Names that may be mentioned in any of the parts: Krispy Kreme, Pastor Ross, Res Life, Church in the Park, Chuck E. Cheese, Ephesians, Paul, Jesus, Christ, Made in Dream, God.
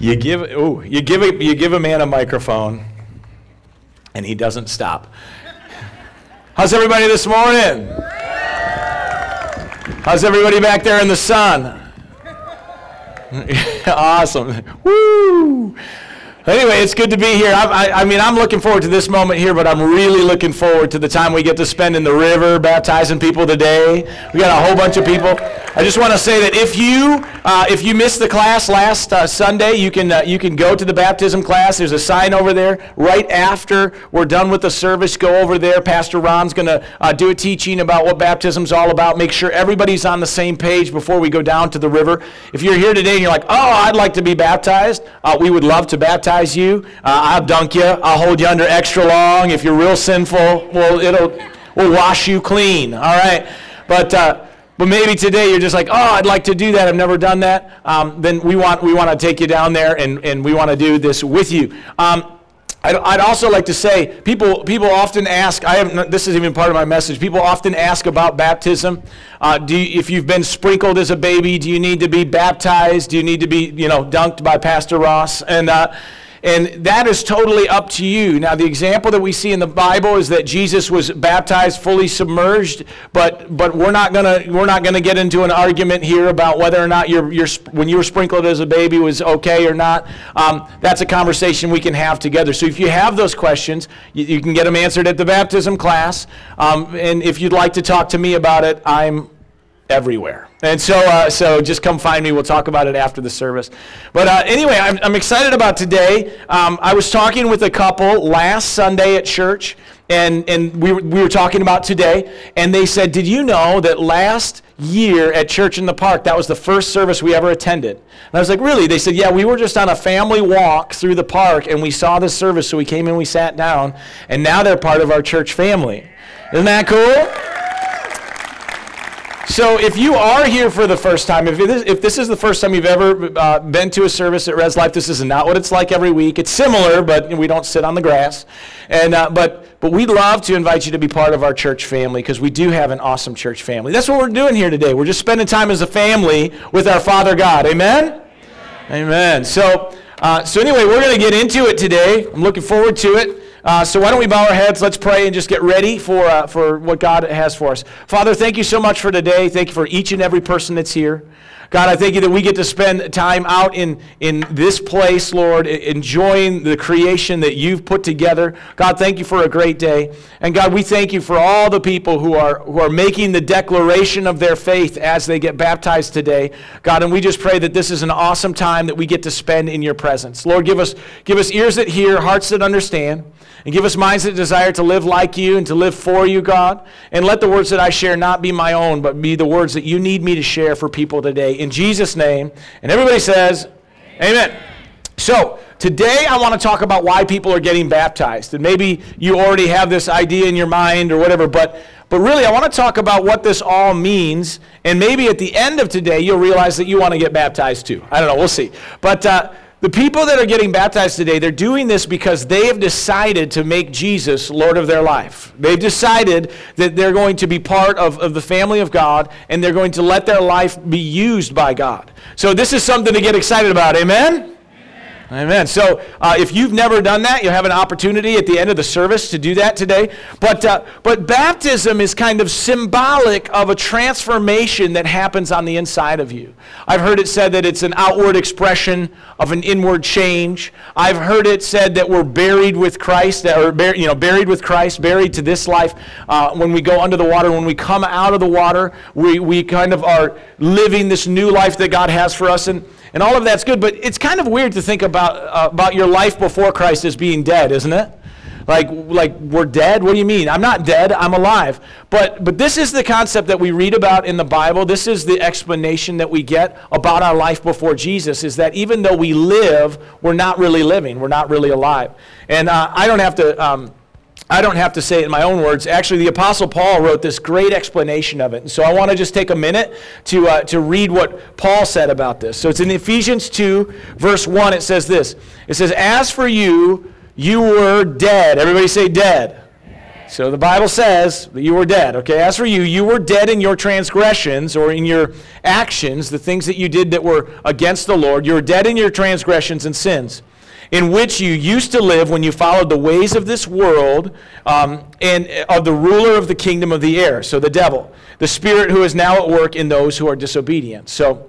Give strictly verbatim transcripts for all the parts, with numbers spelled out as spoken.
You give oh, you give a, you give a man a microphone, and he doesn't stop. How's everybody this morning? How's everybody back there in the sun? Awesome. Woo! Anyway, it's good to be here. I, I, I mean, I'm looking forward to this moment here, but I'm really looking forward to the time we get to spend in the river baptizing people today. We got a whole bunch of people. I just want to say that if you uh, if you missed the class last uh, Sunday, you can uh, you can go to the baptism class. There's a sign over there right after we're done with the service. Go over there. Pastor Ron's going to uh, do a teaching about what baptism's all about. Make sure everybody's on the same page before we go down to the river. If you're here today and you're like, oh, I'd like to be baptized, uh, we would love to baptize you. Uh, I'll dunk you. I'll hold you under extra long. If you're real sinful, we'll, it'll, we'll wash you clean. All right? But uh, but maybe today you're just like, oh, I'd like to do that. I've never done that. Um, then we want we want to take you down there, and, and we want to do this with you. Um, I'd, I'd also like to say, people people often ask, I haven't, this isn't even part of my message, people often ask about baptism. Uh, do you, if you've been sprinkled as a baby, do you need to be baptized? Do you need to be, you know, dunked by Pastor Ross? And uh And that is totally up to you. Now, the example that we see in the Bible is that Jesus was baptized, fully submerged. But but we're not gonna we're not gonna get into an argument here about whether or not your your when you were sprinkled as a baby was okay or not. Um, that's a conversation we can have together. So if you have those questions, you, you can get them answered at the baptism class. Um, and if you'd like to talk to me about it, I'm everywhere. And so uh, so just come find me. We'll talk about it after the service. But uh, anyway, I'm, I'm excited about today. Um, I was talking with a couple last Sunday at church, and, and we, we were talking about today, and they said, did you know that last year at Church in the Park, that was the first service we ever attended? And I was like, really? They said, yeah, we were just on a family walk through the park, and we saw this service, so we came in, we sat down, and now they're part of our church family. Isn't that cool? So if you are here for the first time, if, it is, if this is the first time you've ever uh, been to a service at Res Life, this is not what it's like every week. It's similar, but we don't sit on the grass. And uh, but but we'd love to invite you to be part of our church family, because we do have an awesome church family. That's what we're doing here today. We're just spending time as a family with our Father God. Amen? Amen. Amen. So, uh, so anyway, we're going to get into it today. I'm looking forward to it. Uh, so why don't we bow our heads, let's pray, and just get ready for uh, for what God has for us. Father, thank you so much for today. Thank you for each and every person that's here. God, I thank you that we get to spend time out in, in this place, Lord, enjoying the creation that you've put together. God, thank you for a great day. And God, we thank you for all the people who are who are making the declaration of their faith as they get baptized today. God, and we just pray that this is an awesome time that we get to spend in your presence. Lord, give us give us ears that hear, hearts that understand, and give us minds that desire to live like you and to live for you, God. And let the words that I share not be my own, but be the words that you need me to share for people today. In Jesus' name. And everybody says, amen. Amen. So, today I want to talk about why people are getting baptized. And maybe you already have this idea in your mind or whatever, but, but really I want to talk about what this all means. And maybe at the end of today you'll realize that you want to get baptized too. I don't know. We'll see. But uh, the people that are getting baptized today, they're doing this because they have decided to make Jesus Lord of their life. They've decided that they're going to be part of, of the family of God, and they're going to let their life be used by God. So this is something to get excited about. Amen? Amen. So uh, if you've never done that, you'll have an opportunity at the end of the service to do that today. But uh, but baptism is kind of symbolic of a transformation that happens on the inside of you. I've heard it said that it's an outward expression of an inward change. I've heard it said that we're buried with Christ, that or bur- you know buried with Christ, buried to this life. Uh, when we go under the water, when we come out of the water, we we kind of are living this new life that God has for us. And And all of that's good, but it's kind of weird to think about uh, about your life before Christ as being dead, isn't it? Like, like we're dead? What do you mean? I'm not dead. I'm alive. But but this is the concept that we read about in the Bible. This is the explanation that we get about our life before Jesus, is that even though we live, we're not really living. We're not really alive. And uh, I don't have to... Um, I don't have to say it in my own words. Actually, the Apostle Paul wrote this great explanation of it. And so I want to just take a minute to uh, to read what Paul said about this. So it's in Ephesians two, verse one. It says this. It says, as for you, you were dead. Everybody say dead. Dead. So the Bible says that you were dead, okay? As for you, you were dead in your transgressions or in your actions, the things that you did that were against the Lord. You were dead in your transgressions and sins, in which you used to live when you followed the ways of this world um, and of the ruler of the kingdom of the air, so the devil, the spirit who is now at work in those who are disobedient. So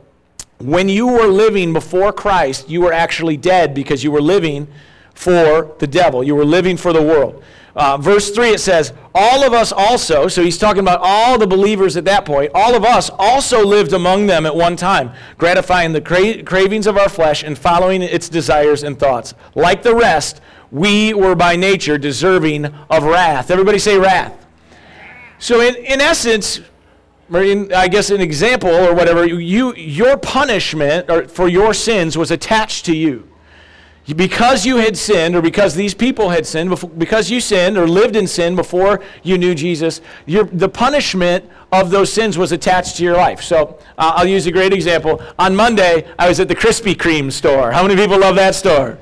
when you were living before Christ, you were actually dead because you were living for the devil. You were living for the world. Uh, verse three, it says, all of us also, so he's talking about all the believers at that point, all of us also lived among them at one time, gratifying the cra- cravings of our flesh and following its desires and thoughts. Like the rest, we were by nature deserving of wrath. Everybody say wrath. So in, in essence, or in, I guess an example or whatever, you your punishment or for your sins was attached to you. Because you had sinned, or because these people had sinned, because you sinned or lived in sin before you knew Jesus, your, the punishment of those sins was attached to your life. So uh, I'll use a great example. On Monday, I was at the Krispy Kreme store. How many people love that store?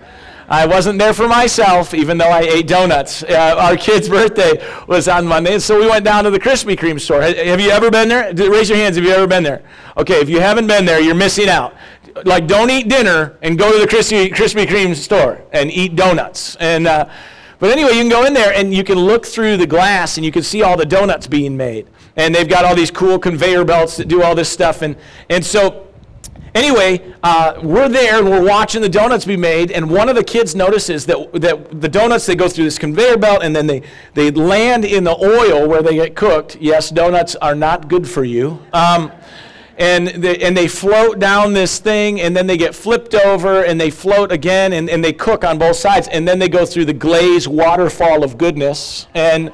I wasn't there for myself, even though I ate donuts. Uh, our kid's birthday was on Monday, and so we went down to the Krispy Kreme store. Have you ever been there? Raise your hands if you've ever been there. Okay, if you haven't been there, you're missing out. Like, don't eat dinner and go to the Krispy, Krispy Kreme store and eat donuts. And uh, but anyway, you can go in there and you can look through the glass and you can see all the donuts being made. And they've got all these cool conveyor belts that do all this stuff. And, and so anyway, uh, we're there and we're watching the donuts be made. And one of the kids notices that that the donuts, they go through this conveyor belt and then they, they land in the oil where they get cooked. Yes, donuts are not good for you. Um And they, and they float down this thing, and then they get flipped over, and they float again, and, and they cook on both sides. And then they go through the glazed waterfall of goodness, and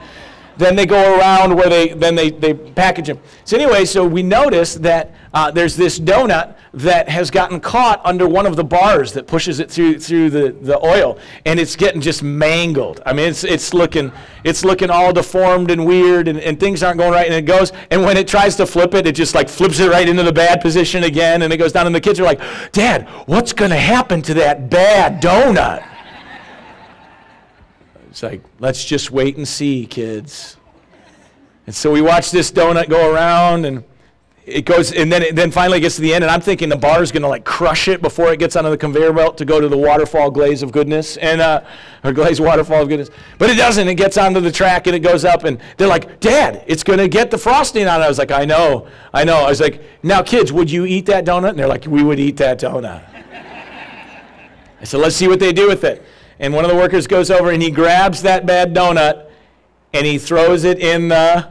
then they go around where they then they, they package them. So anyway, so we notice that uh, there's this donut that has gotten caught under one of the bars that pushes it through through the, the oil, and it's getting just mangled. I mean, it's it's looking it's looking all deformed and weird, and, and things aren't going right. And it goes, and when it tries to flip it, it just like flips it right into the bad position again, and it goes down. And the kids are like, "Dad, what's going to happen to that bad donut?" It's like, let's just wait and see, kids. And so we watch this donut go around, and it goes, and then it then finally gets to the end, and I'm thinking the bar is going to like crush it before it gets onto the conveyor belt to go to the waterfall glaze of goodness, and uh, or glaze waterfall of goodness. But it doesn't. It gets onto the track, and it goes up, and they're like, "Dad, it's going to get the frosting on it." I was like, "I know, I know." I was like, "Now, kids, would you eat that donut?" And they're like, "We would eat that donut." I said, "Let's see what they do with it." And one of the workers goes over and he grabs that bad donut and he throws it in the,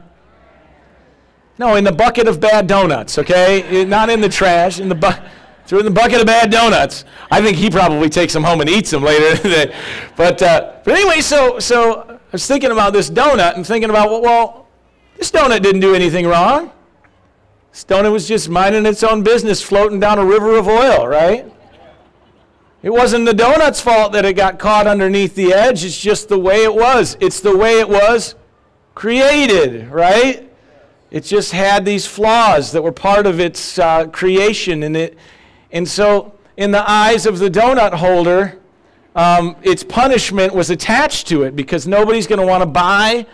no, in the bucket of bad donuts, okay? Not in the trash, in the bucket. Threw in the bucket of bad donuts. I think he probably takes them home and eats them later. but uh, but anyway, so so I was thinking about this donut and thinking about, well, well, this donut didn't do anything wrong. This donut was just minding its own business, floating down a river of oil, right? It wasn't the donut's fault that it got caught underneath the edge. It's just the way it was. It's the way it was created, right? It just had these flaws that were part of its uh, creation. And it, and so in the eyes of the donut holder, um, its punishment was attached to it because nobody's going to want to buy.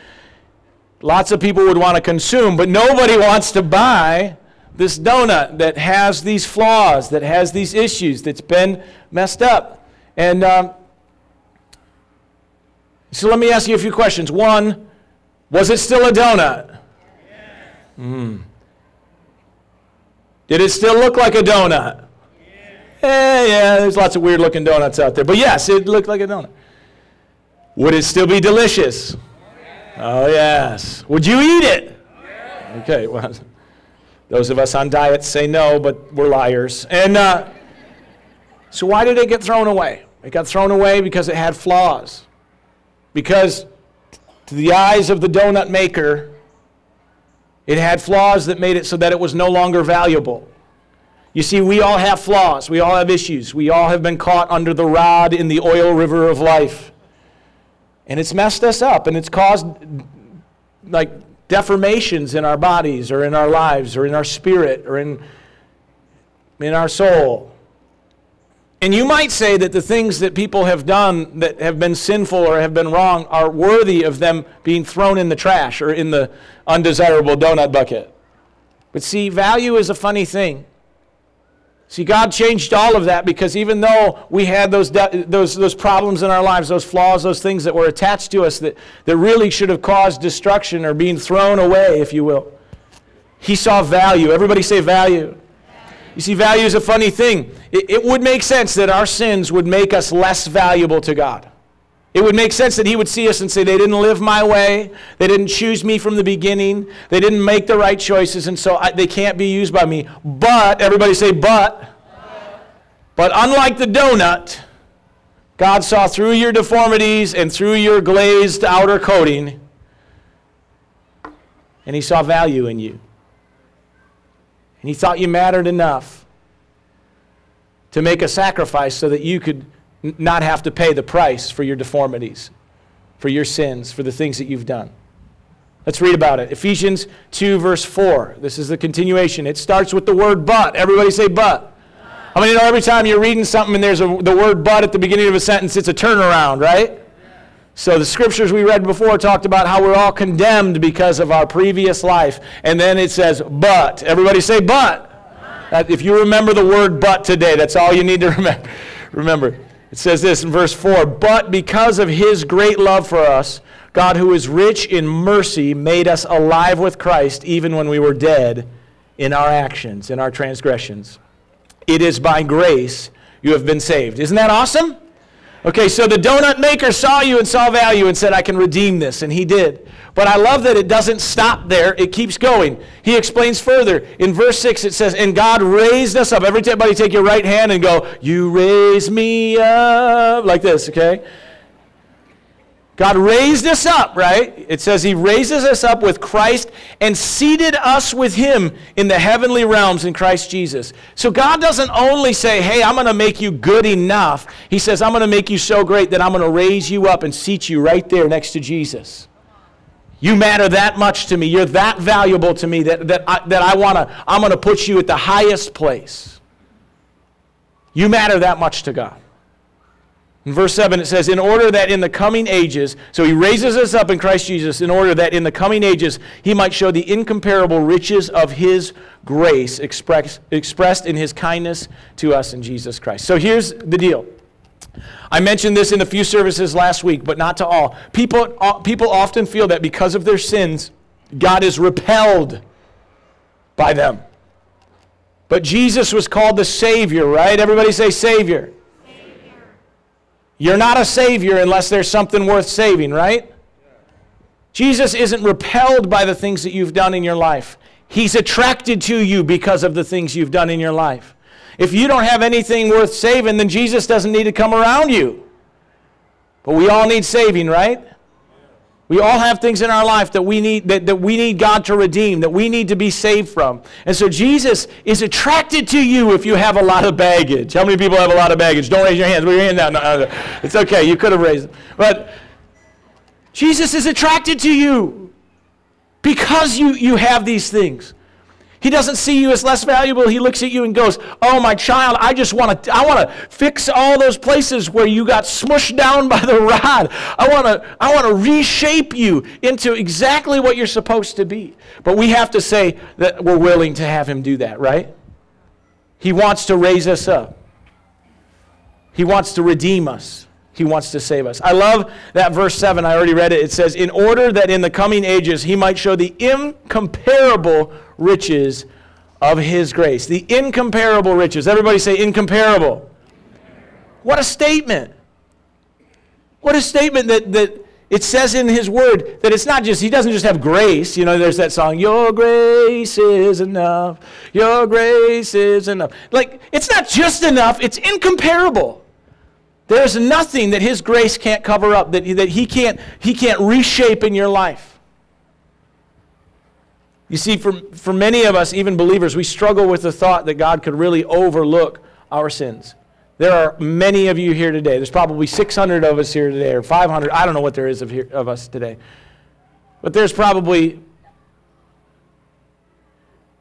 Lots of people would want to consume, but nobody wants to buy this donut that has these flaws, that has these issues, that's been messed up. And um, so let me ask you a few questions. One, was it still a donut? Yes. Mm. Did it still look like a donut? Yes. Eh, yeah, there's lots of weird looking donuts out there. But yes, it looked like a donut. Would it still be delicious? Yes. Oh, yes. Would you eat it? Yes. Okay, well, those of us on diets say no, but we're liars. And uh, so why did it get thrown away? It got thrown away because it had flaws. Because to the eyes of the donut maker, it had flaws that made it so that it was no longer valuable. You see, we all have flaws. We all have issues. We all have been caught under the rod in the oil river of life. And it's messed us up, and it's caused, like, deformations in our bodies or in our lives or in our spirit or in in our soul. And you might say that the things that people have done that have been sinful or have been wrong are worthy of them being thrown in the trash or in the undesirable donut bucket. But see, value is a funny thing. See, God changed all of that, because even though we had those de- those those problems in our lives, those flaws, those things that were attached to us that, that really should have caused destruction or being thrown away, if you will, He saw value. Everybody say value. You see, value is a funny thing. It, it would make sense that our sins would make us less valuable to God. It would make sense that He would see us and say, they didn't live my way, they didn't choose me from the beginning, they didn't make the right choices, and so I, they can't be used by me. But, everybody say but. But unlike the donut, God saw through your deformities and through your glazed outer coating, and He saw value in you. And He thought you mattered enough to make a sacrifice so that you could n- not have to pay the price for your deformities, for your sins, for the things that you've done. Let's read about it. Ephesians two, verse four. This is the continuation. It starts with the word but. Everybody say but. I mean, you know, every time you're reading something and there's a, the word but at the beginning of a sentence, it's a turnaround, right? So the scriptures we read before talked about how we're all condemned because of our previous life. And then it says, but. Everybody say, but. but. If you remember the word but today, that's all you need to remember. Remember, it says this in verse four, but because of His great love for us, God, who is rich in mercy, made us alive with Christ even when we were dead in our actions, in our transgressions. It is by grace you have been saved. Isn't that awesome? Okay, so the donut maker saw you and saw value and said, I can redeem this, and He did. But I love that it doesn't stop there. It keeps going. He explains further. In verse six, it says, and God raised us up. Everybody take your right hand and go, you raise me up, like this, okay? God raised us up, right? It says He raises us up with Christ and seated us with Him in the heavenly realms in Christ Jesus. So God doesn't only say, hey, I'm going to make you good enough. He says, I'm going to make you so great that I'm going to raise you up and seat you right there next to Jesus. You matter that much to me. You're that valuable to me that, that I, that I want to, I'm going to put you at the highest place. You matter that much to God. In verse seven, it says, in order that in the coming ages, so He raises us up in Christ Jesus, in order that in the coming ages He might show the incomparable riches of His grace express, expressed in His kindness to us in Jesus Christ. So here's the deal. I mentioned this in a few services last week, but not to all. People, people often feel that because of their sins, God is repelled by them. But Jesus was called the Savior, right? Everybody say Savior. You're not a savior unless there's something worth saving, right? Yeah. Jesus isn't repelled by the things that you've done in your life. He's attracted to you because of the things you've done in your life. If you don't have anything worth saving, then Jesus doesn't need to come around you. But we all need saving, right? Yeah. We all have things in our life that we need that, that we need God to redeem, that we need to be saved from. And so Jesus is attracted to you if you have a lot of baggage. How many people have a lot of baggage? Don't raise your hands. Put your hand down. No, no, no. It's okay. You could have raised it. But Jesus is attracted to you because you, you have these things. He doesn't see you as less valuable. He looks at you and goes, oh, my child, I just want to I want to fix all those places where you got smushed down by the rod. I want to I want to reshape you into exactly what you're supposed to be. But we have to say that we're willing to have Him do that, right? He wants to raise us up. He wants to redeem us. He wants to save us. I love that verse seven. I already read it. It says, in order that in the coming ages He might show the incomparable riches of His grace. The incomparable riches. Everybody say incomparable. What a statement. What a statement that, that it says in His word that it's not just, He doesn't just have grace. You know, there's that song, your grace is enough. Your grace is enough. Like, it's not just enough. It's incomparable. There's nothing that His grace can't cover up, that, that he, can't, he can't reshape in your life. You see, for, for many of us, even believers, we struggle with the thought that God could really overlook our sins. There are many of you here today. There's probably six hundred of us here today, or five hundred. I don't know what there is of, here, of us today. But there's probably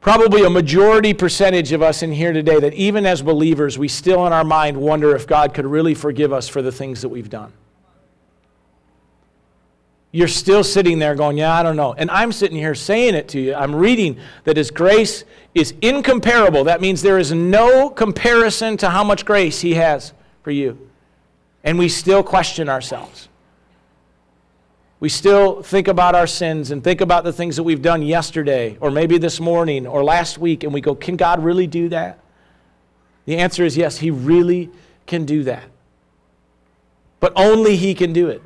Probably a majority percentage of us in here today that even as believers, we still in our mind wonder if God could really forgive us for the things that we've done. You're still sitting there going, yeah, I don't know. And I'm sitting here saying it to you. I'm reading that His grace is incomparable. That means there is no comparison to how much grace He has for you. And we still question ourselves. We still think about our sins and think about the things that we've done yesterday or maybe this morning or last week, and we go, can God really do that? The answer is yes, He really can do that. But only He can do it.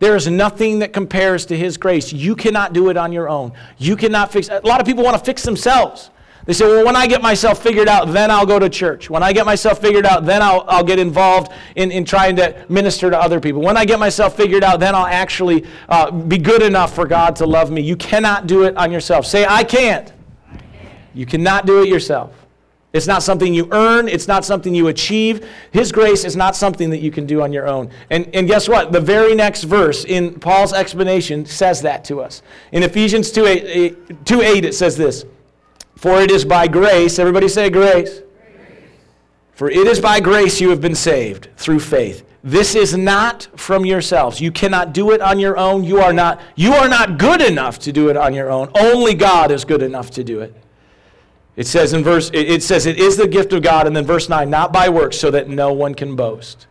There is nothing that compares to His grace. You cannot do it on your own. You cannot fix it. A lot of people want to fix themselves. They say, well, when I get myself figured out, then I'll go to church. When I get myself figured out, then I'll, I'll get involved in, in trying to minister to other people. When I get myself figured out, then I'll actually uh, be good enough for God to love me. You cannot do it on yourself. Say, I can't. I can't. You cannot do it yourself. It's not something you earn. It's not something you achieve. His grace is not something that you can do on your own. And, and guess what? The very next verse in Paul's explanation says that to us. In Ephesians two eight, it says this, for it is by grace, everybody say grace. Grace. For it is by grace you have been saved through faith. This is not from yourselves. You cannot do it on your own. You are not, you are not good enough to do it on your own. Only God is good enough to do it. It says in verse, it says it is the gift of God, and then verse nine, not by works, so that no one can boast.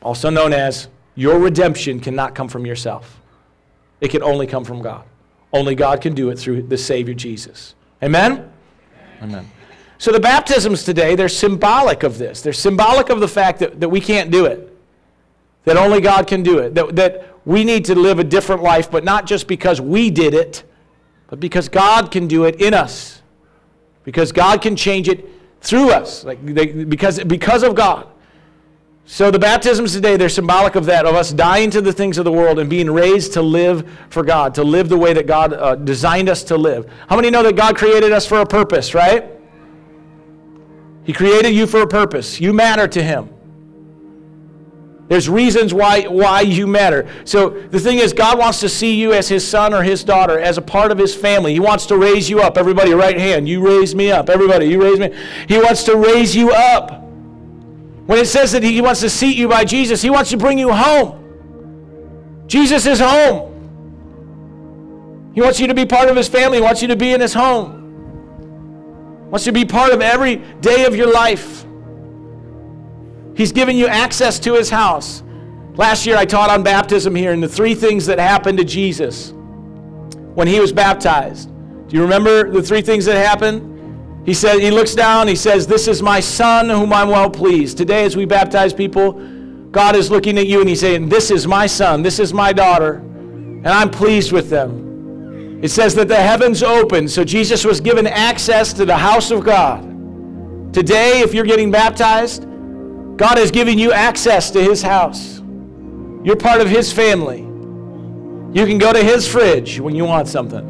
Also known as, your redemption cannot come from yourself. It can only come from God. Only God can do it through the Savior Jesus. Amen? Amen. Amen. So the baptisms today, they're symbolic of this. They're symbolic of the fact that, that we can't do it. That only God can do it. That, that we need to live a different life, but not just because we did it, but because God can do it in us. Because God can change it through us, like they, because, because of God. So the baptisms today, they're symbolic of that, of us dying to the things of the world and being raised to live for God, to live the way that God uh, designed us to live. How many know that God created us for a purpose, right? He created you for a purpose. You matter to Him. There's reasons why, why you matter. So the thing is, God wants to see you as His son or His daughter, as a part of His family. He wants to raise you up. Everybody, right hand. You raise me up. Everybody, you raise me. He wants to raise you up. When it says that He wants to seat you by Jesus, He wants to bring you home. Jesus is home. He wants you to be part of His family. He wants you to be in His home. He wants you to be part of every day of your life. He's given you access to His house. Last year I taught on baptism here and the three things that happened to Jesus when He was baptized. Do you remember the three things that happened? He said, He looks down, He says, this is my son whom I'm well pleased. Today as we baptize people, God is looking at you and He's saying, this is my son, this is my daughter, and I'm pleased with them. It says that the heavens opened, so Jesus was given access to the house of God. Today, if you're getting baptized, God has given you access to His house. You're part of His family. You can go to His fridge when you want something.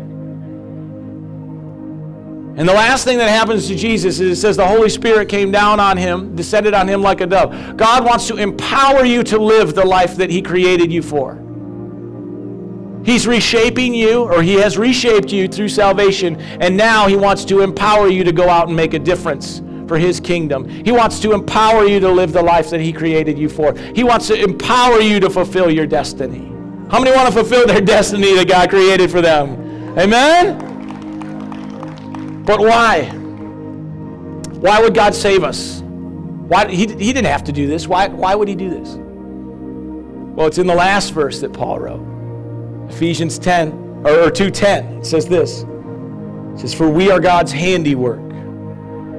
And the last thing that happens to Jesus is it says the Holy Spirit came down on Him, descended on Him like a dove. God wants to empower you to live the life that He created you for. He's reshaping you, or He has reshaped you through salvation, and now He wants to empower you to go out and make a difference for His kingdom. He wants to empower you to live the life that He created you for. He wants to empower you to fulfill your destiny. How many want to fulfill their destiny that God created for them? Amen? But why? Why would God save us? Why He, he didn't have to do this. Why, why would He do this? Well, it's in the last verse that Paul wrote. Ephesians ten, or two ten, it says this. It says, for we are God's handiwork.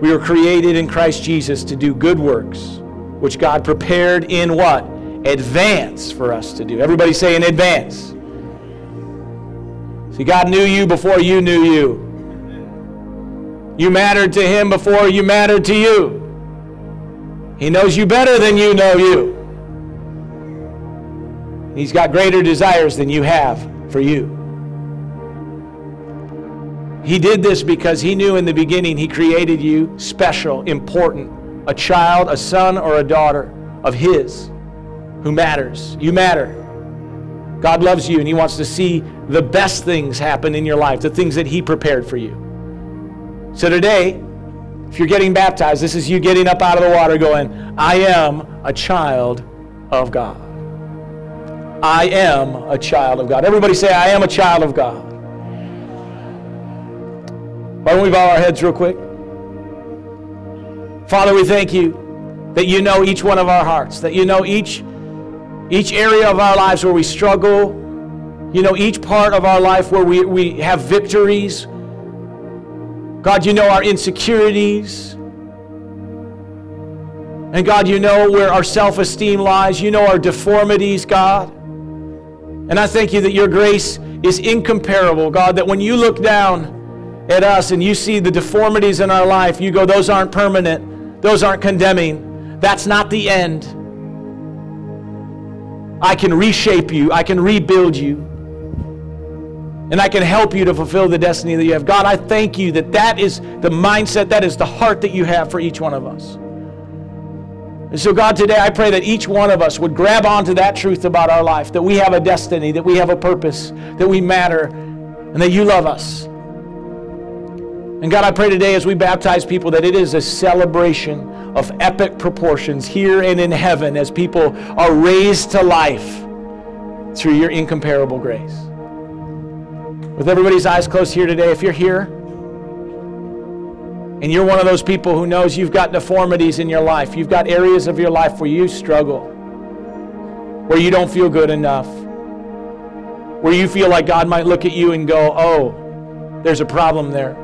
We were created in Christ Jesus to do good works, which God prepared in what? Advance for us to do. Everybody say in advance. See, God knew you before you knew you. You mattered to Him before you mattered to you. He knows you better than you know you. He's got greater desires than you have for you. He did this because He knew in the beginning He created you special, important, a child, a son, or a daughter of His who matters. You matter. God loves you, and He wants to see the best things happen in your life, the things that He prepared for you. So today, if you're getting baptized, this is you getting up out of the water going, I am a child of God. I am a child of God. Everybody say, I am a child of God. Why don't we bow our heads real quick? Father, we thank you that you know each one of our hearts, that you know each, each area of our lives where we struggle, you know each part of our life where we, we have victories. God, you know our insecurities. And God, you know where our self-esteem lies. You know our deformities, God. And I thank you that your grace is incomparable, God, that when you look down at us and you see the deformities in our life, you go, those aren't permanent. Those aren't condemning. That's not the end. I can reshape you. I can rebuild you. And I can help you to fulfill the destiny that you have. God, I thank you that that is the mindset, that is the heart that you have for each one of us. And so, God, today I pray that each one of us would grab onto that truth about our life, that we have a destiny, that we have a purpose, that we matter, and that you love us. And, God, I pray today as we baptize people that it is a celebration of epic proportions here and in heaven as people are raised to life through your incomparable grace. With everybody's eyes closed here today, if you're here, and you're one of those people who knows you've got deformities in your life. You've got areas of your life where you struggle, where you don't feel good enough, where you feel like God might look at you and go, oh, there's a problem there.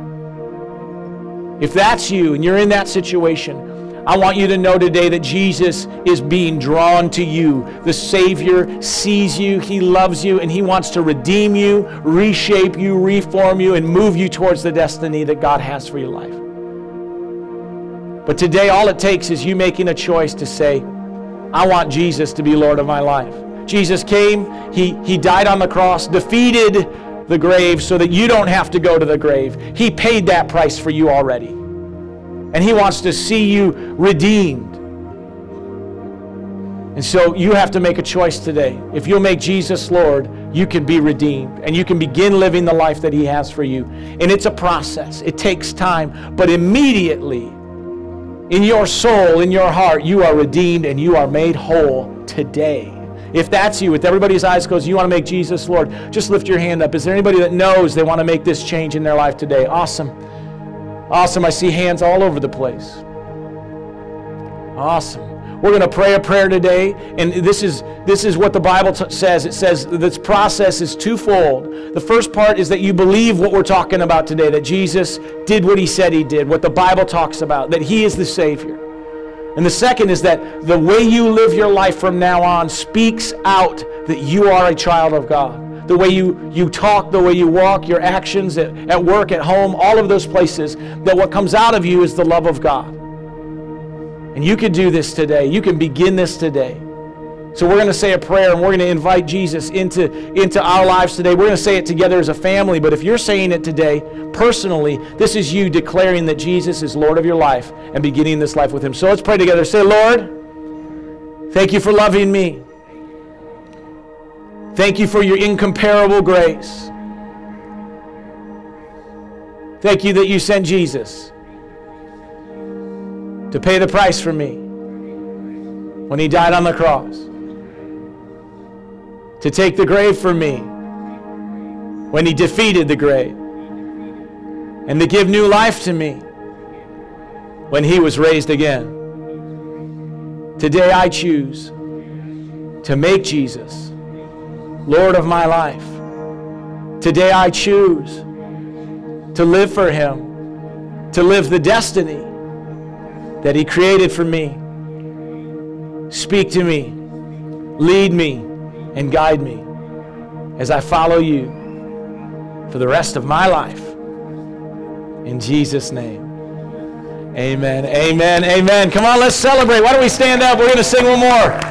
If that's you and you're in that situation, I want you to know today that Jesus is being drawn to you. The Savior sees you, He loves you, and He wants to redeem you, reshape you, reform you, and move you towards the destiny that God has for your life. But today, all it takes is you making a choice to say, I want Jesus to be Lord of my life. Jesus came, He, he died on the cross, defeated the grave so that you don't have to go to the grave. He paid that price for you already. And He wants to see you redeemed. And so you have to make a choice today. If you'll make Jesus Lord, you can be redeemed and you can begin living the life that He has for you. And it's a process. It takes time. But immediately, in your soul, in your heart, you are redeemed and you are made whole today. If that's you, with everybody's eyes closed, you want to make Jesus Lord, just lift your hand up. Is there anybody that knows they want to make this change in their life today? Awesome. Awesome. I see hands all over the place. Awesome. We're going to pray a prayer today, and this is this is what the Bible t- says. It says this process is twofold. The first part is that you believe what we're talking about today, that Jesus did what He said He did, what the Bible talks about, that He is the Savior. And the second is that the way you live your life from now on speaks out that you are a child of God. The way you, you talk, the way you walk, your actions at, at work, at home, all of those places, that what comes out of you is the love of God. And you can do this today. You can begin this today. So we're going to say a prayer, and we're going to invite Jesus into, into our lives today. We're going to say it together as a family. But if you're saying it today, personally, this is you declaring that Jesus is Lord of your life and beginning this life with Him. So let's pray together. Say, Lord, thank you for loving me. Thank you for your incomparable grace. Thank you that you sent Jesus to pay the price for me when He died on the cross, to take the grave for me when He defeated the grave, and to give new life to me when He was raised again. Today I choose to make Jesus Lord of my life. Today I choose to live for Him, to live the destiny that He created for me. Speak to me, lead me, and guide me as I follow you for the rest of my life. In Jesus' name, amen, amen, amen. Come on, let's celebrate. Why don't we stand up? We're going to sing one more.